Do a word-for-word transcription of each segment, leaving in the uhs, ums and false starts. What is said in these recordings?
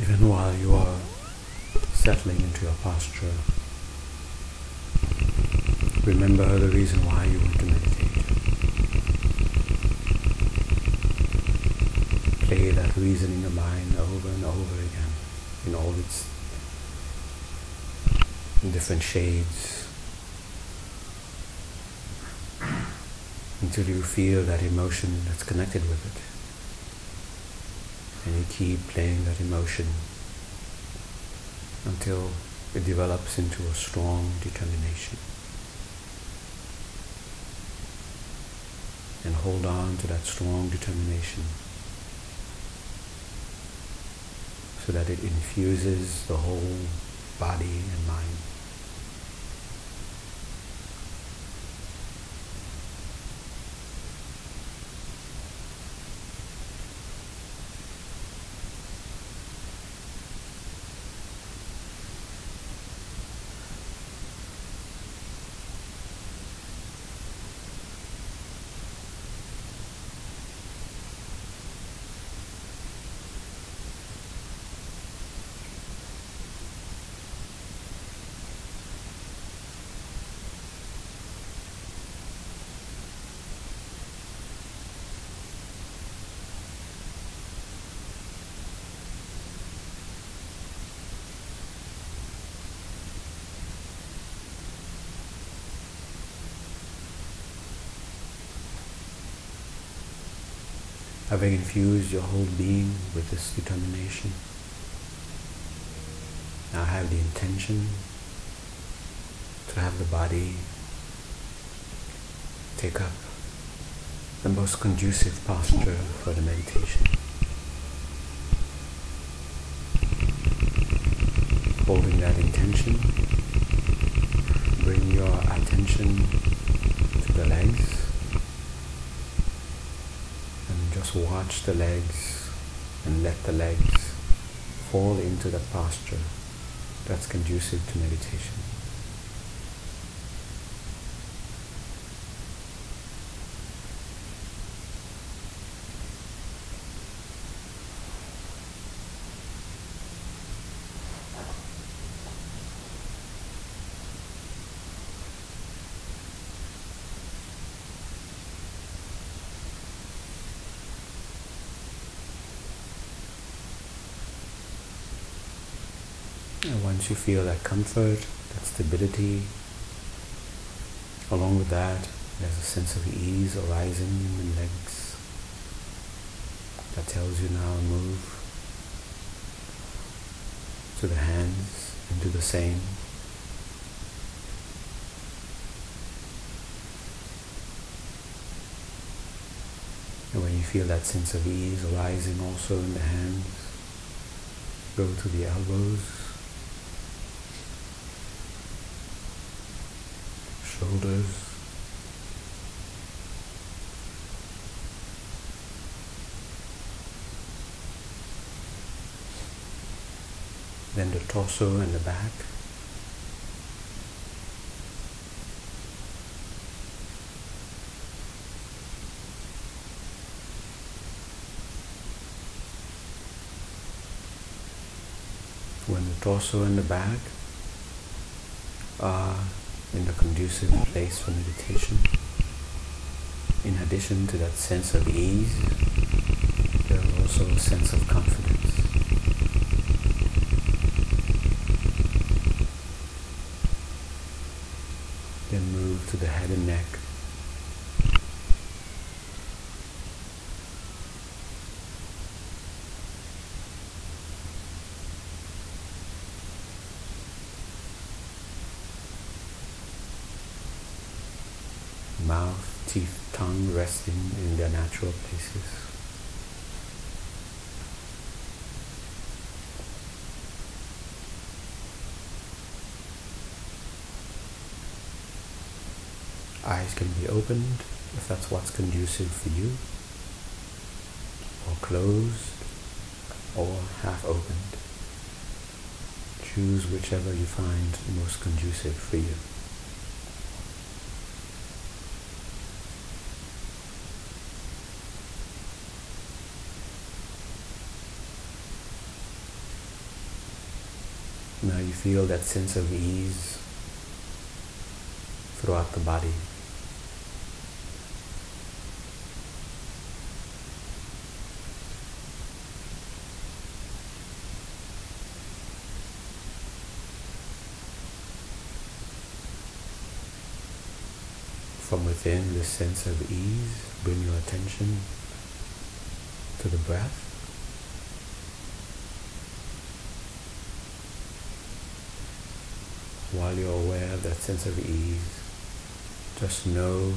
even while you are settling into your posture. Remember the reason why you want to meditate. Play that reason in your mind over and over again, in all its different shades, until you feel that emotion that's connected with it. And you keep playing that emotion until it develops into a strong determination. And hold on to that strong determination so that it infuses the whole body and mind. Having infused your whole being with this determination, now have the intention to have the body take up the most conducive posture for the meditation. Holding that intention, bring your attention to the legs. Just watch the legs and let the legs fall into the posture that's conducive to meditation. And once you feel that comfort, that stability, along with that, there's a sense of ease arising in the legs that tells you now move to the hands and do the same. And when you feel that sense of ease arising also in the hands, go to the elbows, shoulders, then the torso and the back, when the torso and the back are in a conducive place for meditation. In addition to that sense of ease, there's also a sense of confidence. Then move to the head and neck. Mouth, teeth, tongue resting in their natural places. Eyes can be opened if that's what's conducive for you, or closed, or half opened. Choose whichever you find most conducive for you. Now you feel that sense of ease throughout the body. From within this sense of ease, bring your attention to the breath. While you're aware of that sense of ease, just know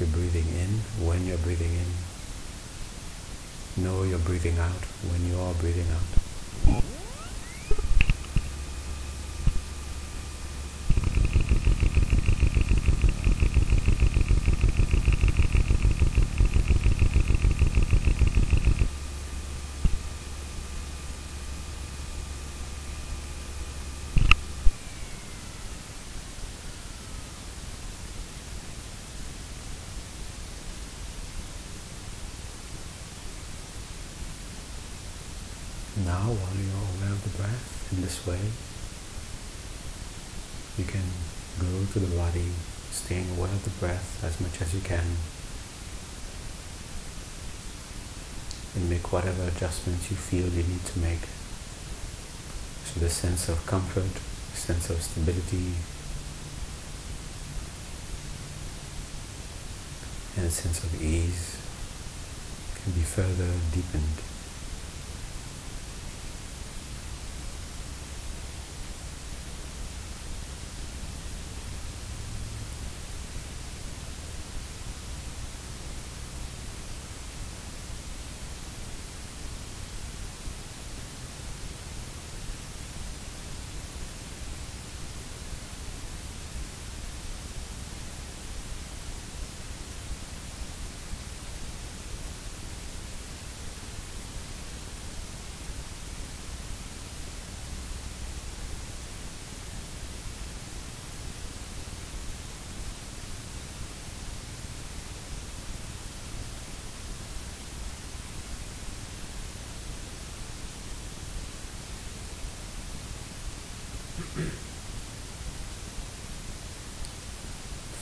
you're breathing in when you're breathing in. Know you're breathing out when you are breathing out. Now, while you're aware of the breath in this way, you can go through the body, staying aware of the breath as much as you can, and make whatever adjustments you feel you need to make. So the sense of comfort, the sense of stability, and a sense of ease can be further deepened.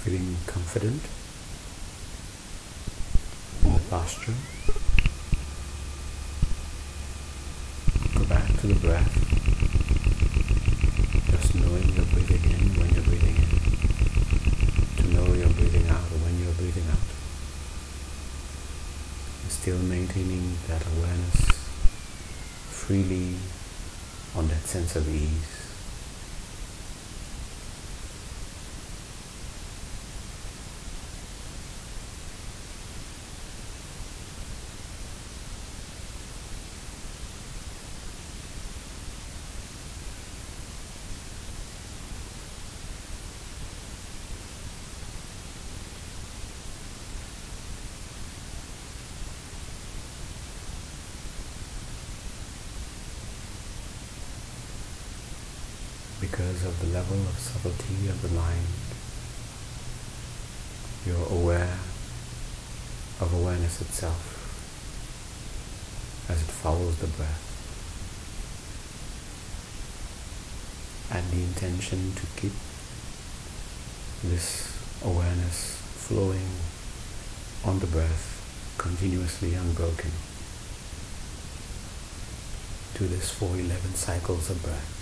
Feeling confident in the posture. Go back to the breath, just knowing you're breathing in when you're breathing in, to know you're breathing out when you're breathing out, and still maintaining that awareness freely on that sense of ease. Because of the level of subtlety of the mind, you're aware of awareness itself as it follows the breath, and the intention to keep this awareness flowing on the breath continuously unbroken to this four eleven cycles of breath.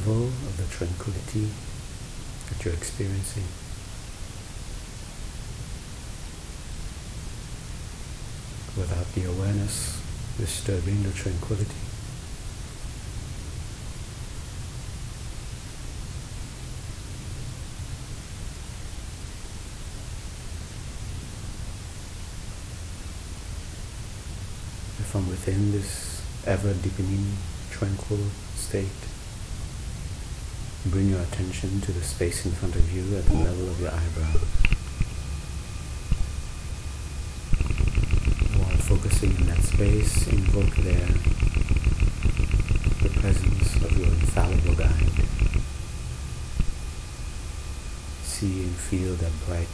level of the tranquility that you're experiencing. Without the awareness disturbing the tranquility. And from within this ever-deepening tranquil state, bring your attention to the space in front of you at the level of your eyebrow. Focusing in that space, invoke there the presence of your infallible guide. See and feel that bright,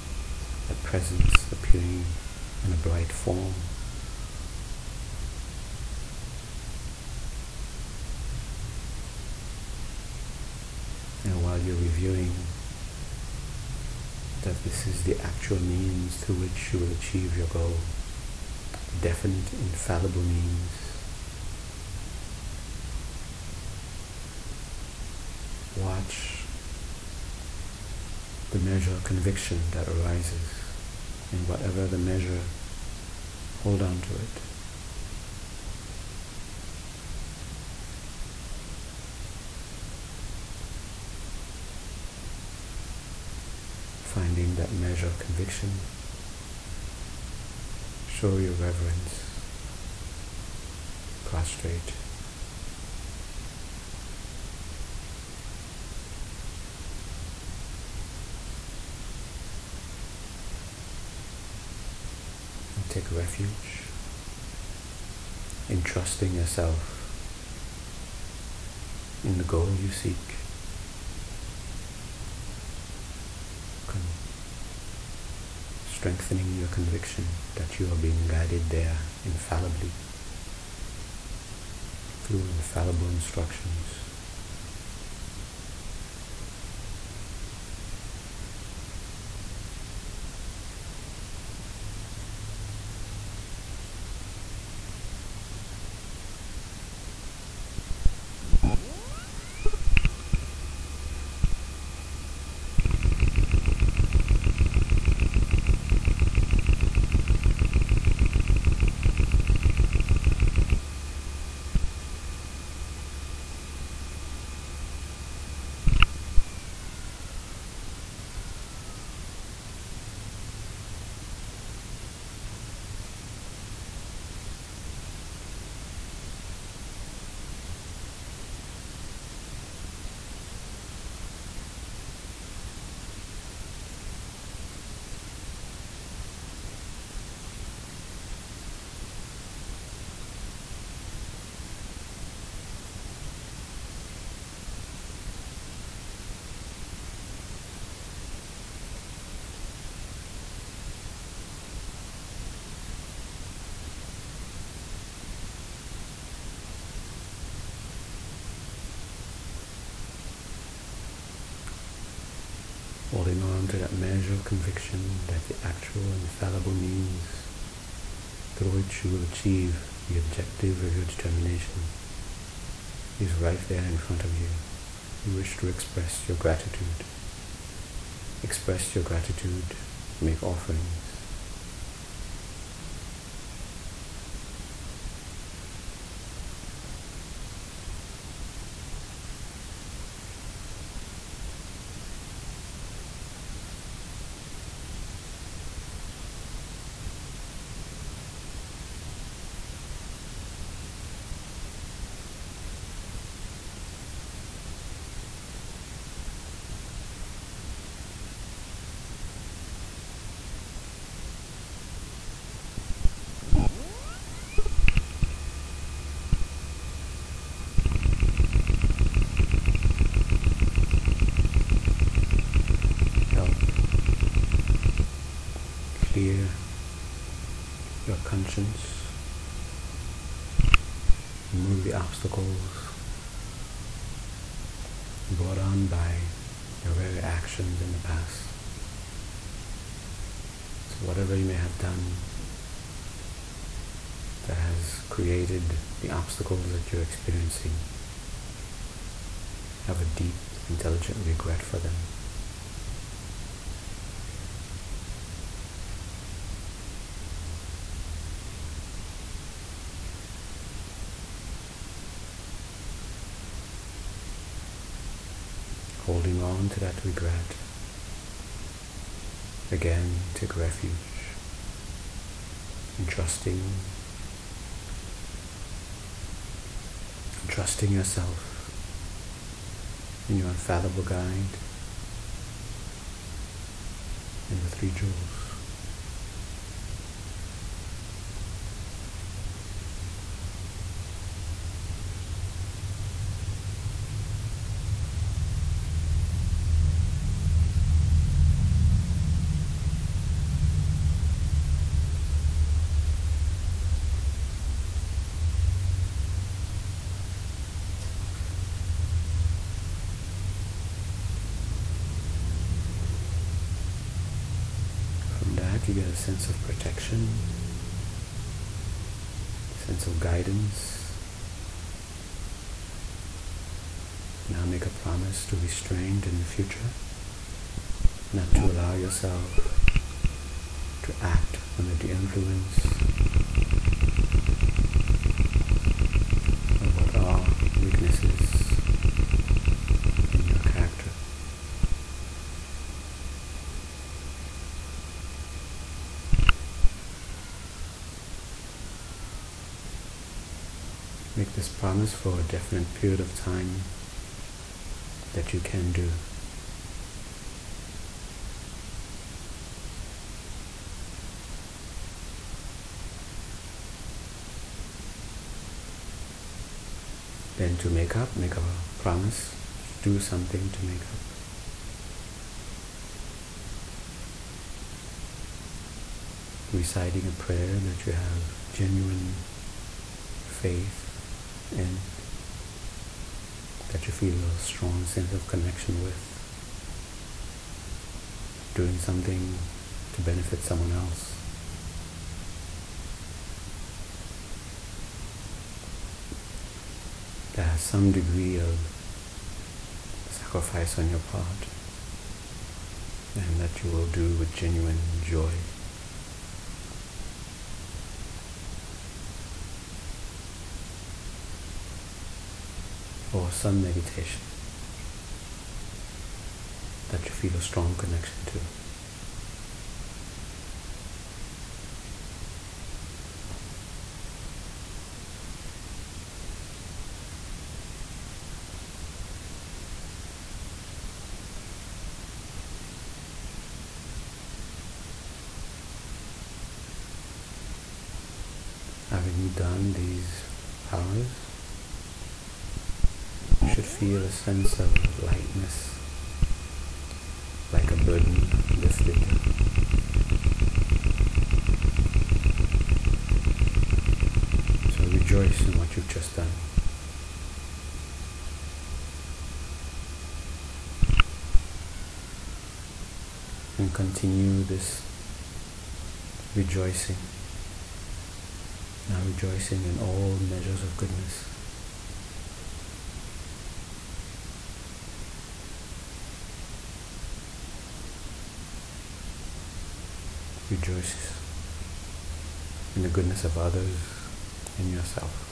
that presence appearing in a bright form. And while you're reviewing that this is the actual means through which you will achieve your goal, definite, infallible means. Watch the measure of conviction that arises, and whatever the measure, hold on to it. Finding that measure of conviction, show your reverence, prostrate. And take refuge in trusting yourself in the goal you seek. Con strengthening your conviction that you are being guided there infallibly, through infallible instructions. Holding on to that measure of conviction that the actual infallible means through which you will achieve the objective of your determination is right there in front of you. You wish to express your gratitude. Express your gratitude, make offerings. Clear your conscience, remove the obstacles brought on by your very actions in the past. So whatever you may have done that has created the obstacles that you're experiencing, have a deep, intelligent regret for them. Holding on to that regret, again, take refuge in trusting, trusting yourself in your infallible guide and the three jewels. You get a sense of protection, sense of guidance. Now make a promise to be restrained in the future, not to allow yourself to act under the influence of what are weaknesses in your character. Make this promise for a definite period of time that you can do. Then to make up, make a promise, do something to make up. Reciting a prayer that you have genuine faith and that you feel a strong sense of connection with, doing something to benefit someone else. There has some degree of sacrifice on your part, and that you will do with genuine joy. Or some meditation that you feel a strong connection to. Having you done these powers, should feel a sense of lightness, like a burden lifted. So rejoice in what you've just done. And continue this rejoicing. Now rejoicing in all measures of goodness. Rejoice in the goodness of others and yourself.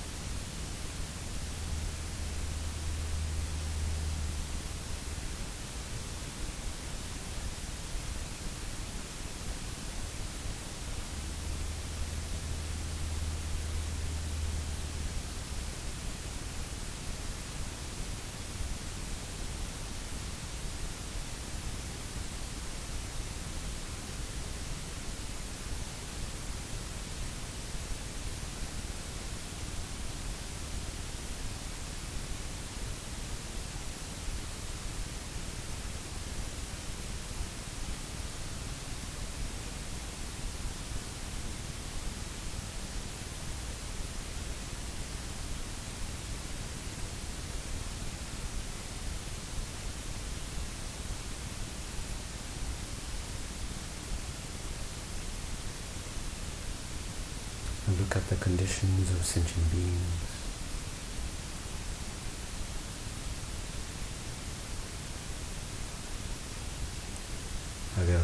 Look at the conditions of sentient beings.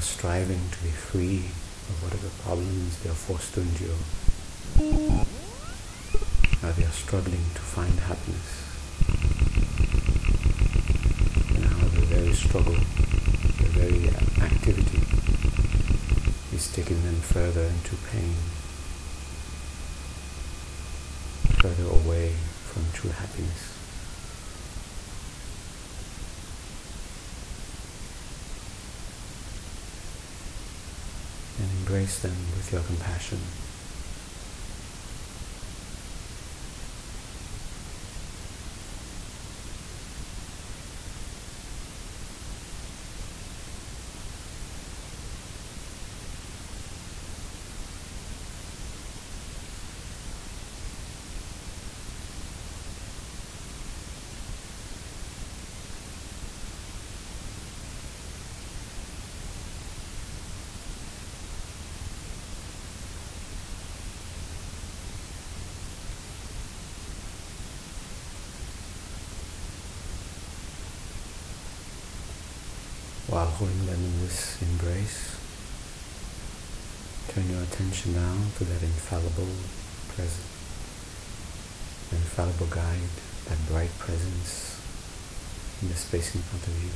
are striving to be free of whatever problems they are forced to endure, or they are struggling to find happiness. And how the very struggle, the very activity is taking them further into pain, further away from true happiness. And embrace them with your compassion. While holding them in this embrace, turn your attention now to that infallible presence, the infallible guide, that bright presence in the space in front of you.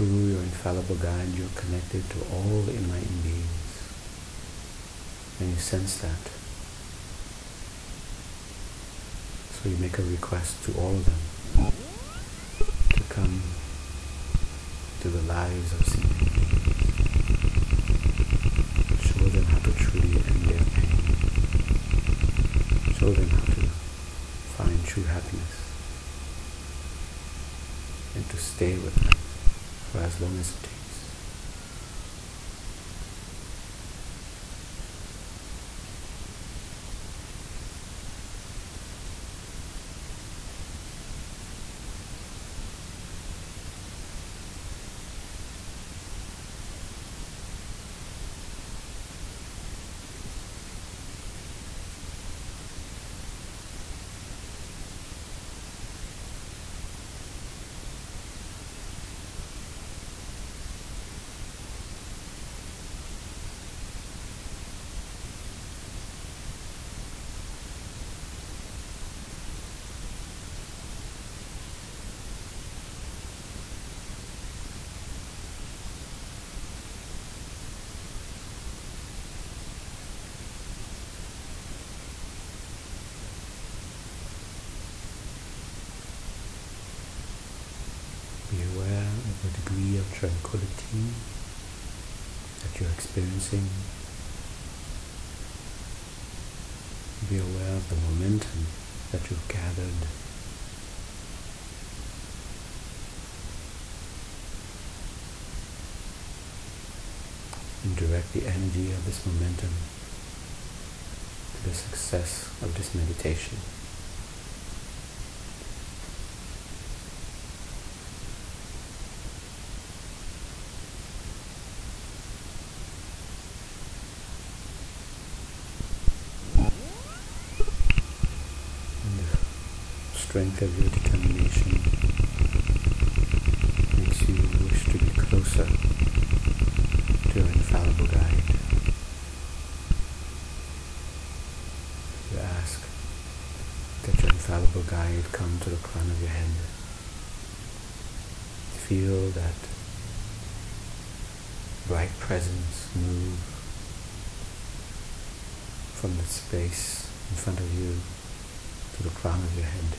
Through your infallible guide, you're connected to all enlightened beings, and you sense that. So you make a request to all of them to come to the lives of sentient beings. Show them how to truly end their pain. Show them how to find true happiness, and to stay with them for as long as it takes. Of tranquility that you're experiencing. Be aware of the momentum that you've gathered. And direct the energy of this momentum to the success of this meditation. Strength of your determination makes you wish to be closer to your infallible guide. You ask that your infallible guide come to the crown of your head. Feel that bright presence move from the space in front of you to the crown of your head.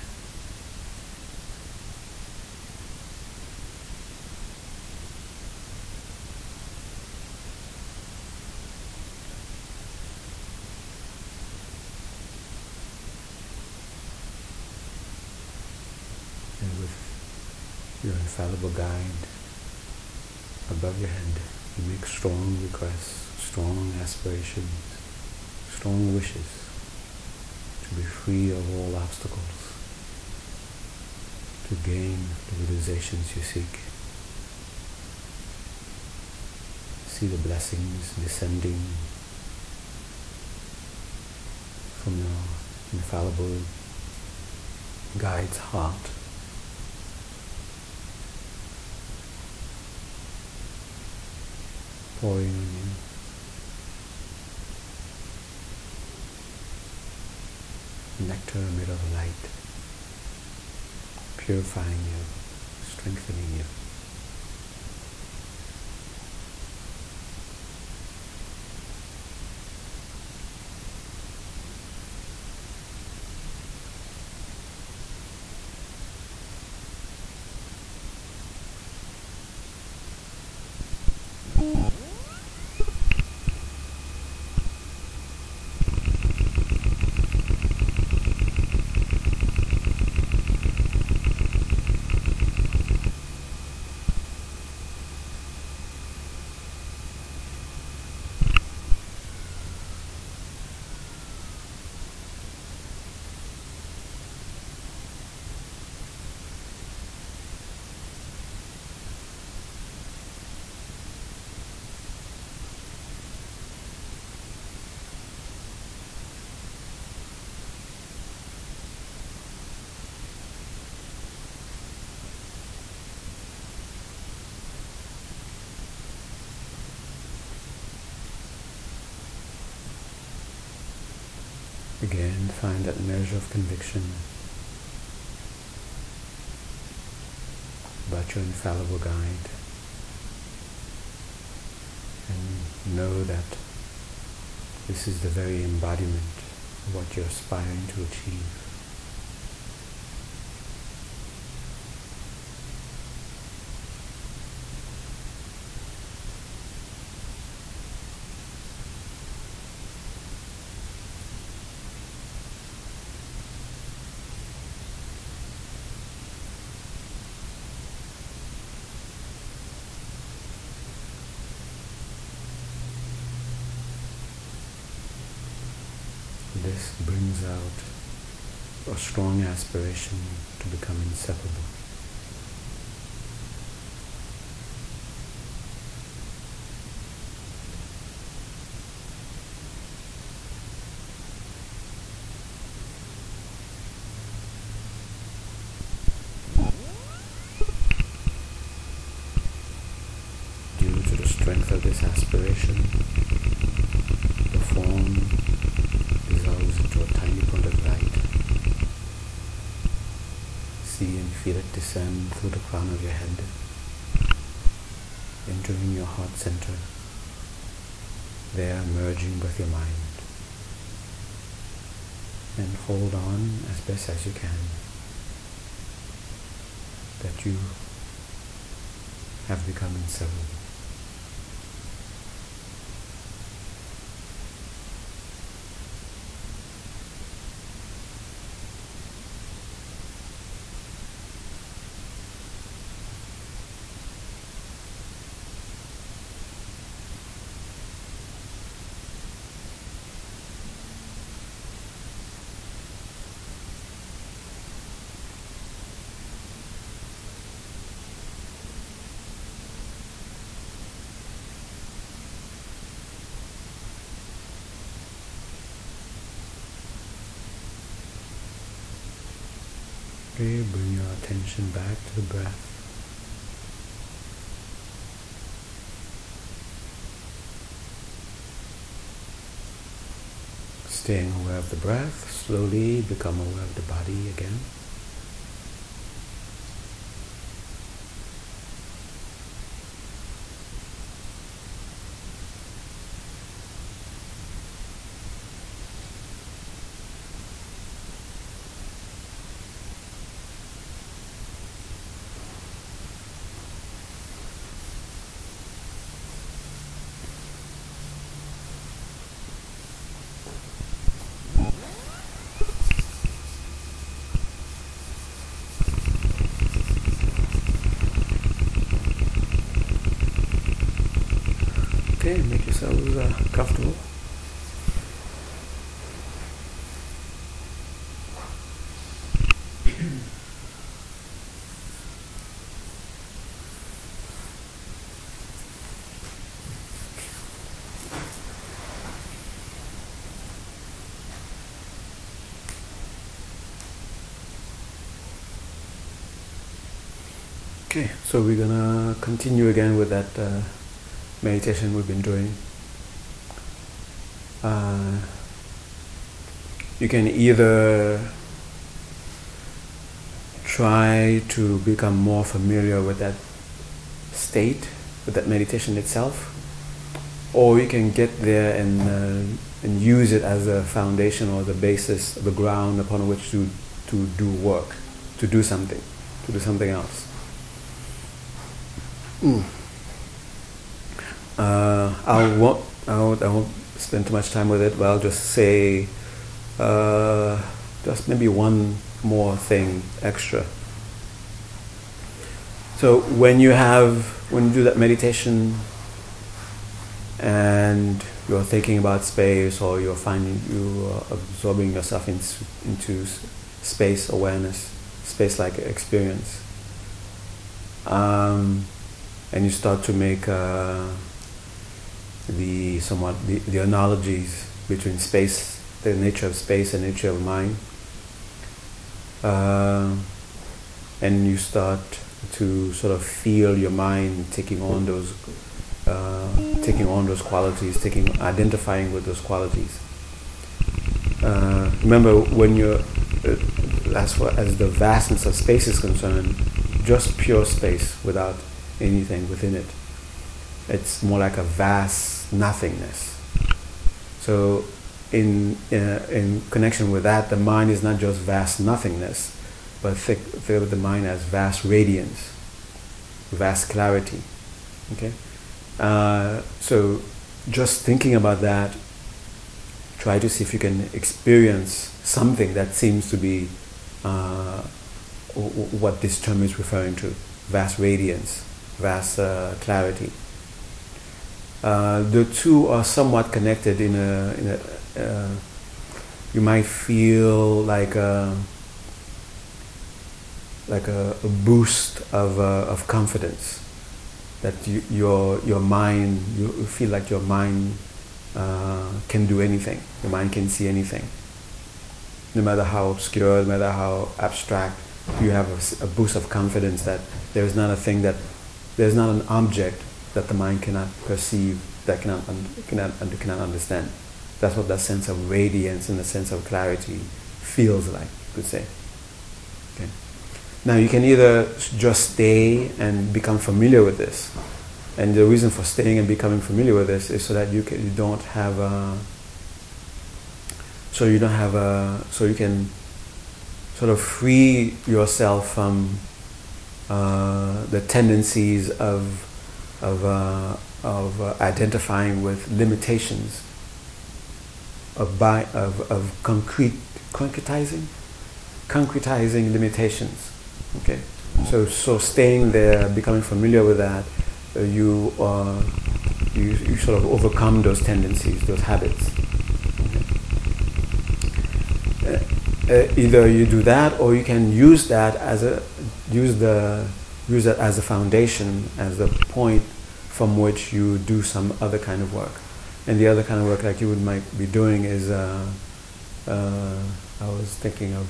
Your infallible guide above your head, you make strong requests, strong aspirations, strong wishes to be free of all obstacles, to to gain the realizations you seek. See the blessings descending from your infallible guide's heart. Pouring on you. Nectar made of light, purifying you, strengthening you. Again, find that measure of conviction about your infallible guide, and know that this is the very embodiment of what you're aspiring to achieve. This brings out a strong aspiration to become inseparable. Due to the strength of this aspiration, the form into a tiny point of light. See and feel it descend through the crown of your head, entering your heart center, there merging with your mind. And hold on as best as you can, that you have become inseparable. Bring your attention back to the breath. Staying aware of the breath, slowly become aware of the body again. Make yourselves uh, comfortable. Okay, so we're gonna continue again with that uh, meditation we've been doing. Uh, you can either try to become more familiar with that state, with that meditation itself, or you can get there and uh, and use it as a foundation or the basis, the ground upon which to to do work, to do something, to do something else. Mm. Uh, I won't. I won't. I won't spend too much time with it. But I'll just say, uh, just maybe one more thing extra. So when you have, when you do that meditation, and you're thinking about space, or you're finding you are absorbing yourself in, into space awareness, space-like experience. Um, and you start to make uh, the somewhat the, the analogies between space, the nature of space and nature of mind, uh, and you start to sort of feel your mind taking on those, uh, taking on those qualities, taking identifying with those qualities. Uh, remember, when you're uh, as far as the vastness of space is concerned, just pure space without anything within it. It's more like a vast nothingness. So in uh, in connection with that, the mind is not just vast nothingness, but think, think of the mind as vast radiance, vast clarity. Okay? Uh, so just thinking about that, try to see if you can experience something that seems to be uh, what this term is referring to, vast radiance. Vast uh, clarity. Uh, the two are somewhat connected. In a, in a uh, you might feel like a, like a, a boost of uh, of confidence, that you, your your mind, you feel like your mind uh, can do anything. Your mind can see anything, no matter how obscure, no matter how abstract. You have a, a boost of confidence that there is not a thing that. There's not an object that the mind cannot perceive, that cannot un cannot un cannot understand. That's what that sense of radiance and the sense of clarity feels like, you could say. Okay. Now you can either just stay and become familiar with this, and the reason for staying and becoming familiar with this is so that you can, you don't have a, so you don't have a, so you can sort of free yourself from Uh, the tendencies of of uh, of uh, identifying with limitations of by of of concrete concretizing concretizing limitations. Okay, so so staying there, becoming familiar with that, uh, you uh, you you sort of overcome those tendencies, those habits. Okay. Uh, uh, either you do that, or you can use that as a Use the use that as a foundation, as the point from which you do some other kind of work. And the other kind of work, like you would might be doing, is uh, uh, I was thinking of,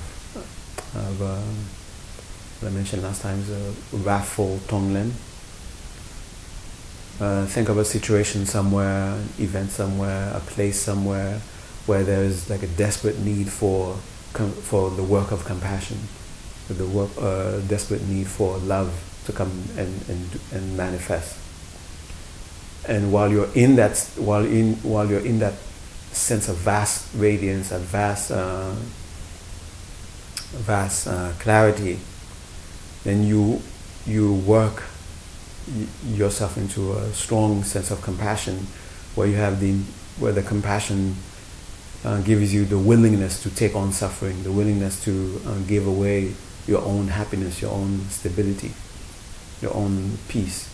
of uh, what I mentioned last time, is uh, Raffle Tonglen. Uh, think of a situation somewhere, an event somewhere, a place somewhere, where there is like a desperate need for com for the work of compassion. The work, uh, desperate need for love to come and and and manifest. And while you're in that, while in while you're in that sense of vast radiance, a vast, uh, vast uh, clarity, then you you work y yourself into a strong sense of compassion, where you have the where the compassion. Uh, gives you the willingness to take on suffering, the willingness to uh, give away your own happiness, your own stability, your own peace.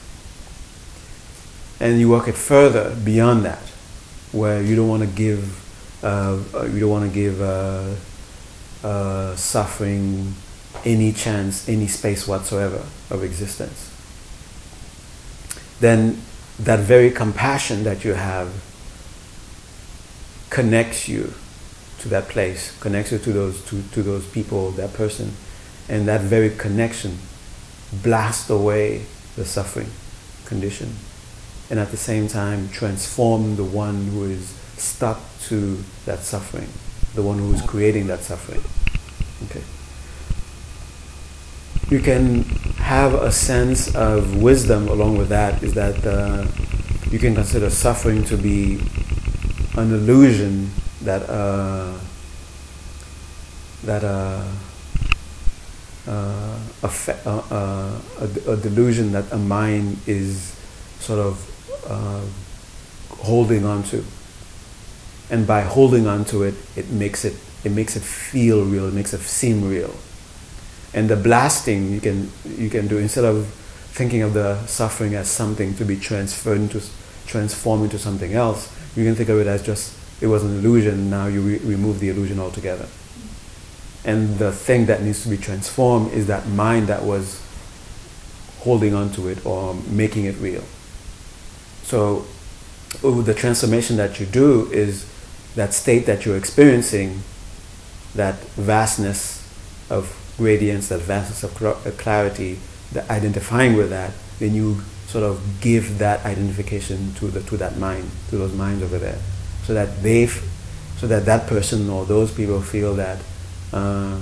And you work it further beyond that, where you don't want to give, uh, you don't want to give uh, uh, suffering any chance, any space whatsoever of existence. Then that very compassion that you have connects you to that place, connects you to those to, to those people, that person, and that very connection blast away the suffering condition, and at the same time transform the one who is stuck to that suffering, the one who is creating that suffering. Okay. You can have a sense of wisdom along with that, is that uh, you can consider suffering to be an illusion that uh, that uh, uh, a, fe- uh, uh, a, a delusion that a mind is sort of uh, holding on to, and by holding on to it, it makes it it makes it feel real, it makes it seem real. And the blasting you can you can do, instead of thinking of the suffering as something to be transferred into transformed into something else, you can think of it as just it was an illusion. Now you re- remove the illusion altogether, and the thing that needs to be transformed is that mind that was holding on to it or making it real. So the transformation that you do is that state that you're experiencing, that vastness of gradients, that vastness of clarity, the identifying with that, then you sort of give that identification to the to that mind, to those minds over there, so that they, f- so that that person or those people feel that uh,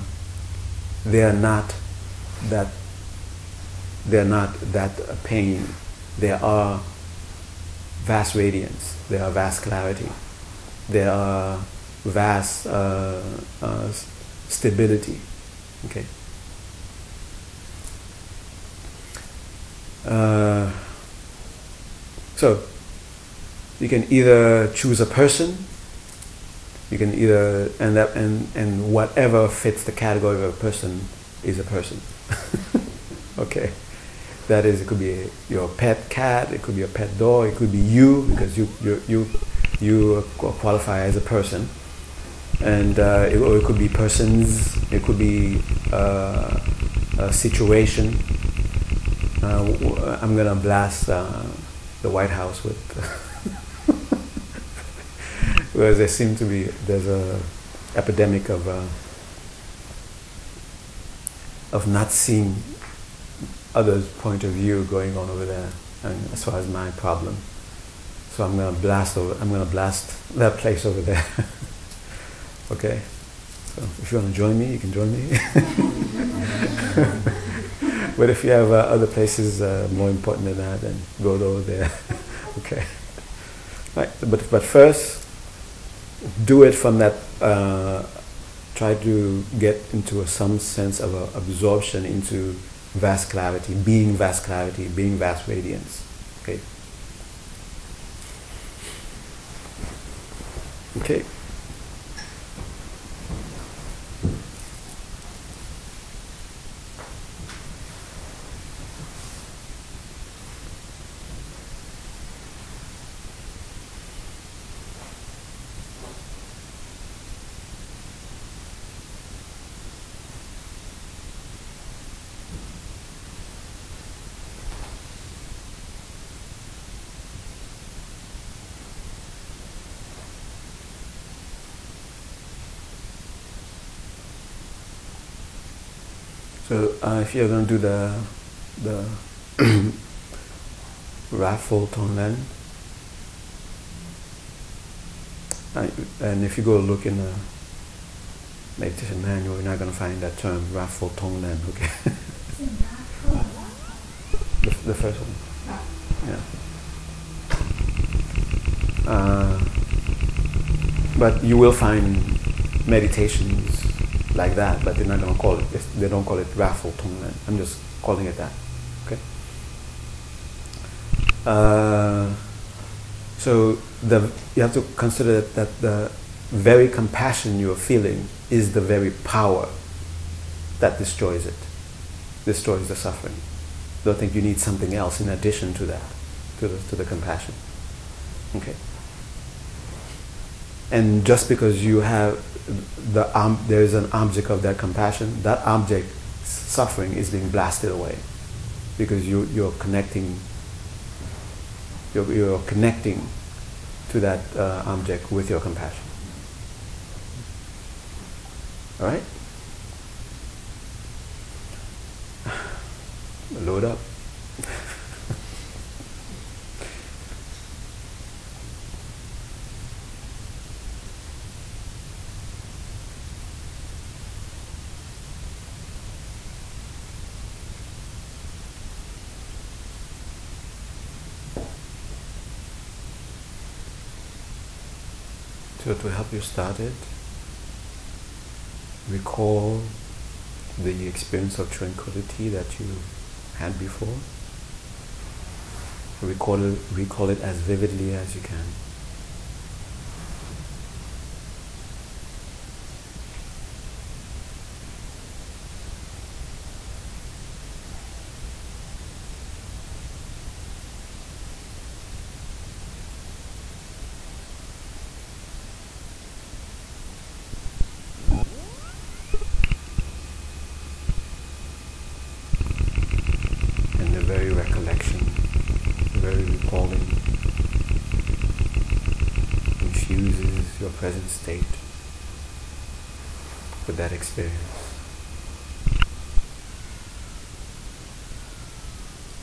they are not that they are not that pain. They are vast radiance. They are vast clarity. They are vast uh, uh, stability. Okay. Uh, so you can either choose a person, you can either end up and and whatever fits the category of a person is a person. Okay. That is, it could be your pet cat, it could be your pet dog, it could be you, because you you you, you qualify as a person. And uh, it, or it could be persons, it could be uh, a situation. Uh, w- I'm gonna blast uh, the White House with, because there seem to be there's a epidemic of uh, of not seeing others' point of view going on over there, and as far as my problem. So I'm gonna blast over. I'm gonna blast that place over there. Okay, so if you want to join me, you can join me. But if you have uh, other places uh, more important than that, then go over there. Okay. Right. But but first, do it from that. Uh, try to get into a, some sense of a absorption into vast clarity, being vast clarity, being vast radiance. Okay. Okay. So uh, if you're going to do the the raffle Tonglen, I, and if you go look in the meditation manual, you're not going to find that term raffle Tonglen. Okay, the, the first one, yeah. Uh, but you will find meditations like that, but they're not going to call it, they don't call it raffle Tonglen. I'm just calling it that, okay? Uh, so the you have to consider that the very compassion you're feeling is the very power that destroys it, destroys the suffering. Don't think you need something else in addition to that, to the, to the compassion, okay? And just because you have the um, there is an object of that compassion, that object suffering is being blasted away, because you you're connecting. You're, you're connecting to that uh, object with your compassion. All right. load up. So to help you start it, recall the experience of tranquility that you had before. Recall it, recall it as vividly as you can. Present state with that experience.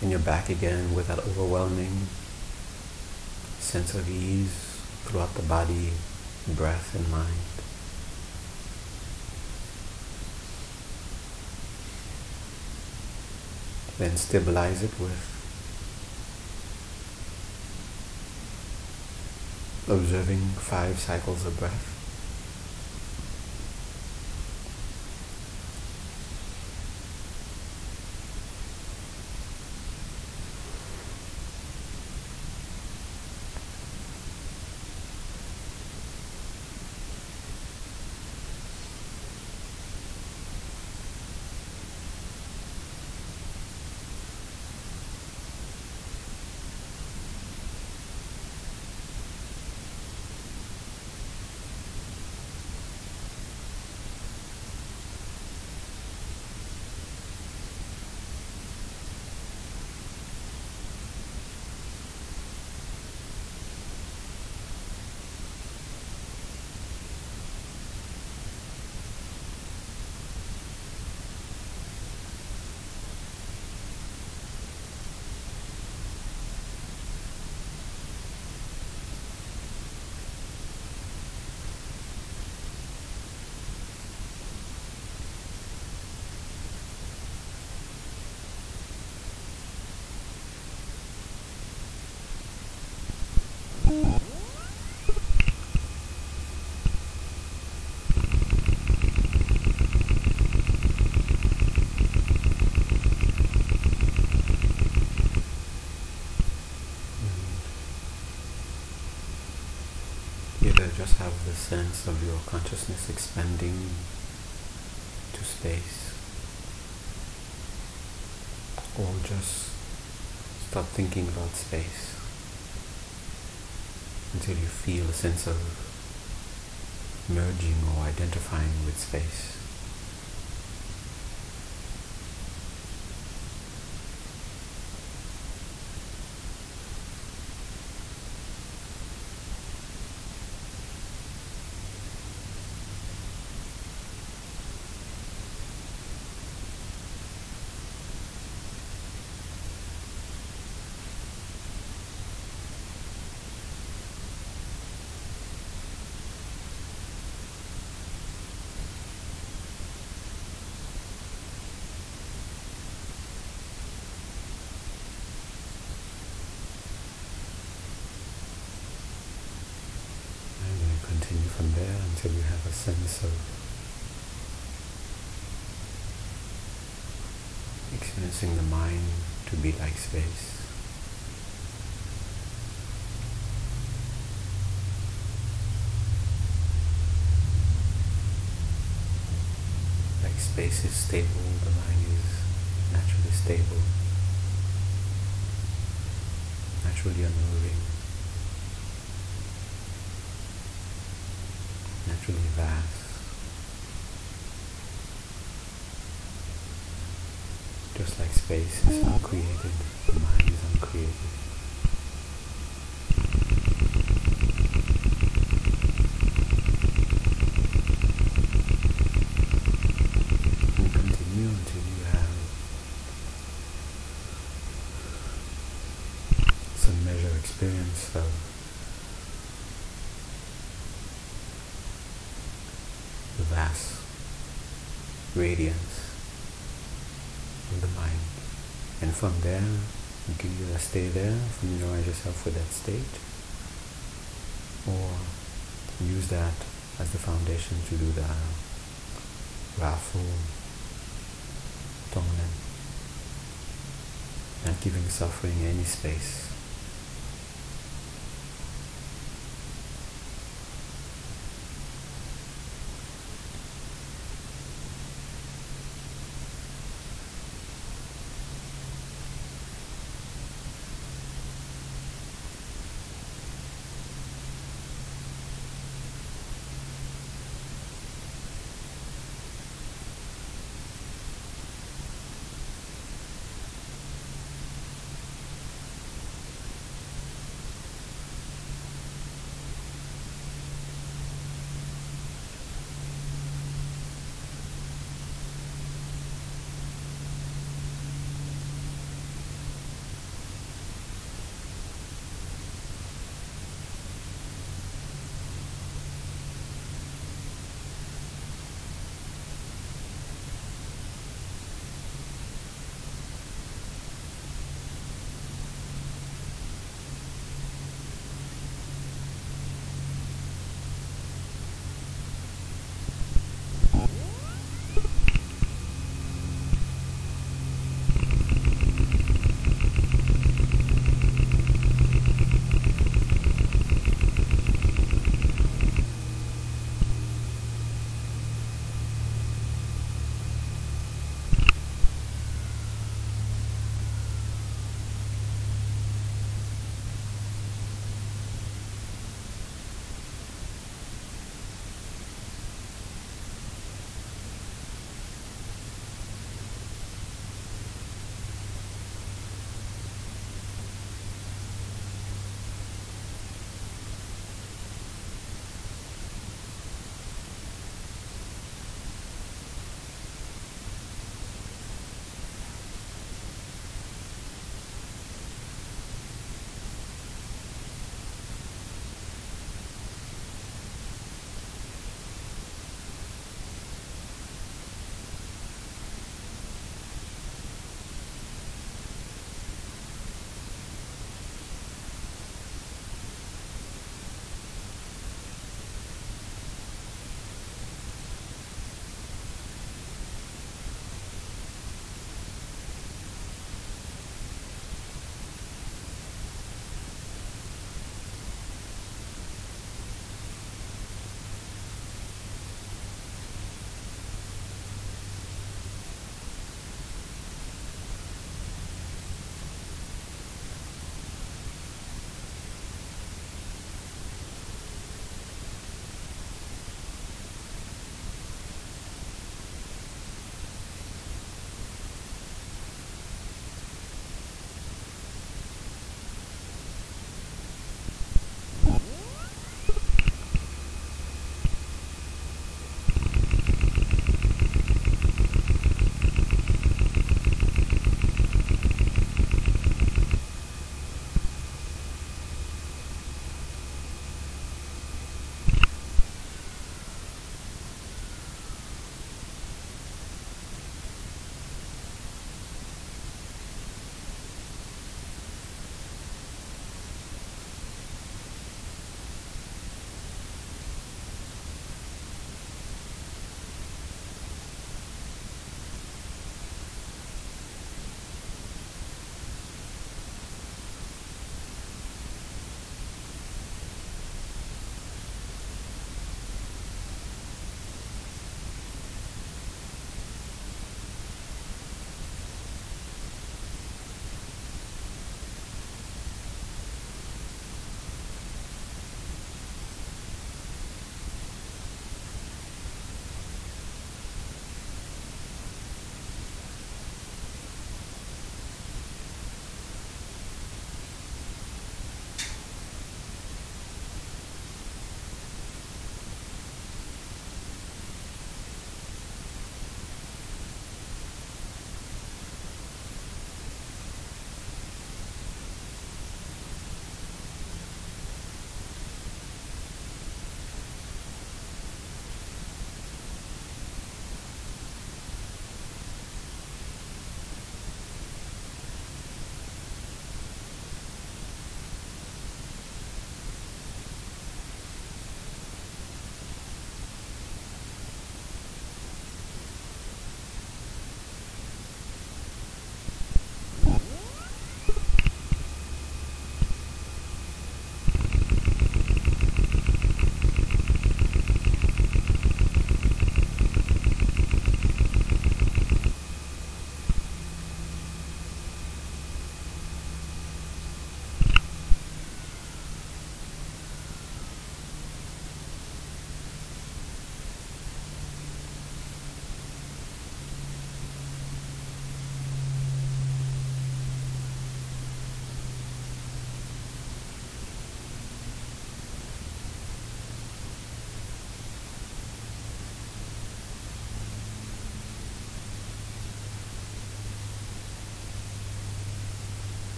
And you're back again with that overwhelming sense of ease throughout the body, breath, and mind. Then stabilize it with observing five cycles of breath. Just have the sense of your consciousness expanding to space, or just stop thinking about space until you feel a sense of merging or identifying with space. From there until you have a sense of experiencing the mind to be like space. Like space is stable, the mind is naturally stable, naturally unmoving, naturally vast. Just like space is uncreated, the mind is uncreated. And continue until you have them. The vast radiance of the mind. And from there, you can either stay there, familiarize yourself with that state, or use that as the foundation to do the Rafu, Tonglen, not giving suffering any space.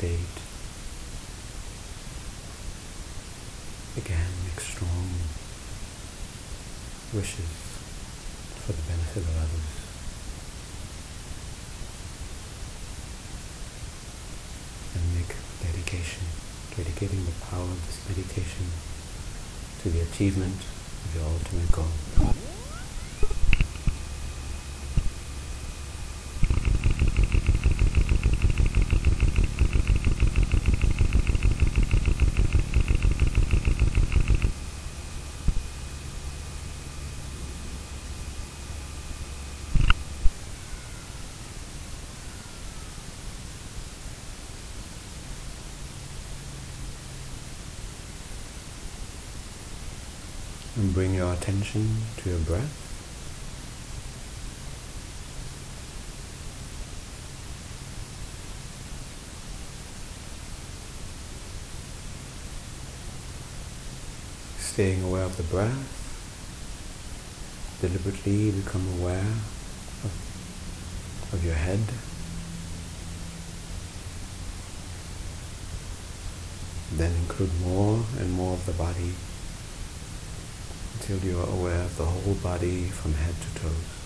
state. Again, make strong wishes for the benefit of others. And make dedication, dedicating the power of this meditation to the achievement of your ultimate goal. And bring your attention to your breath. Staying aware of the breath, deliberately become aware of, of your head. Then include more and more of the body, until you are aware of the whole body from head to toes.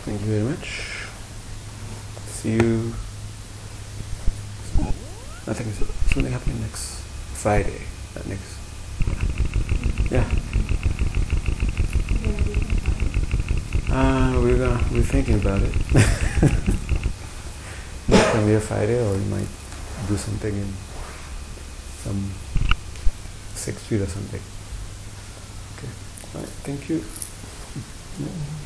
Thank you very much. See you. I think there's something happening next Friday. That next. Yeah. Uh, we're gonna we're thinking about it. It can be a Friday, or we might do something in some sixth street or something. Right, thank you.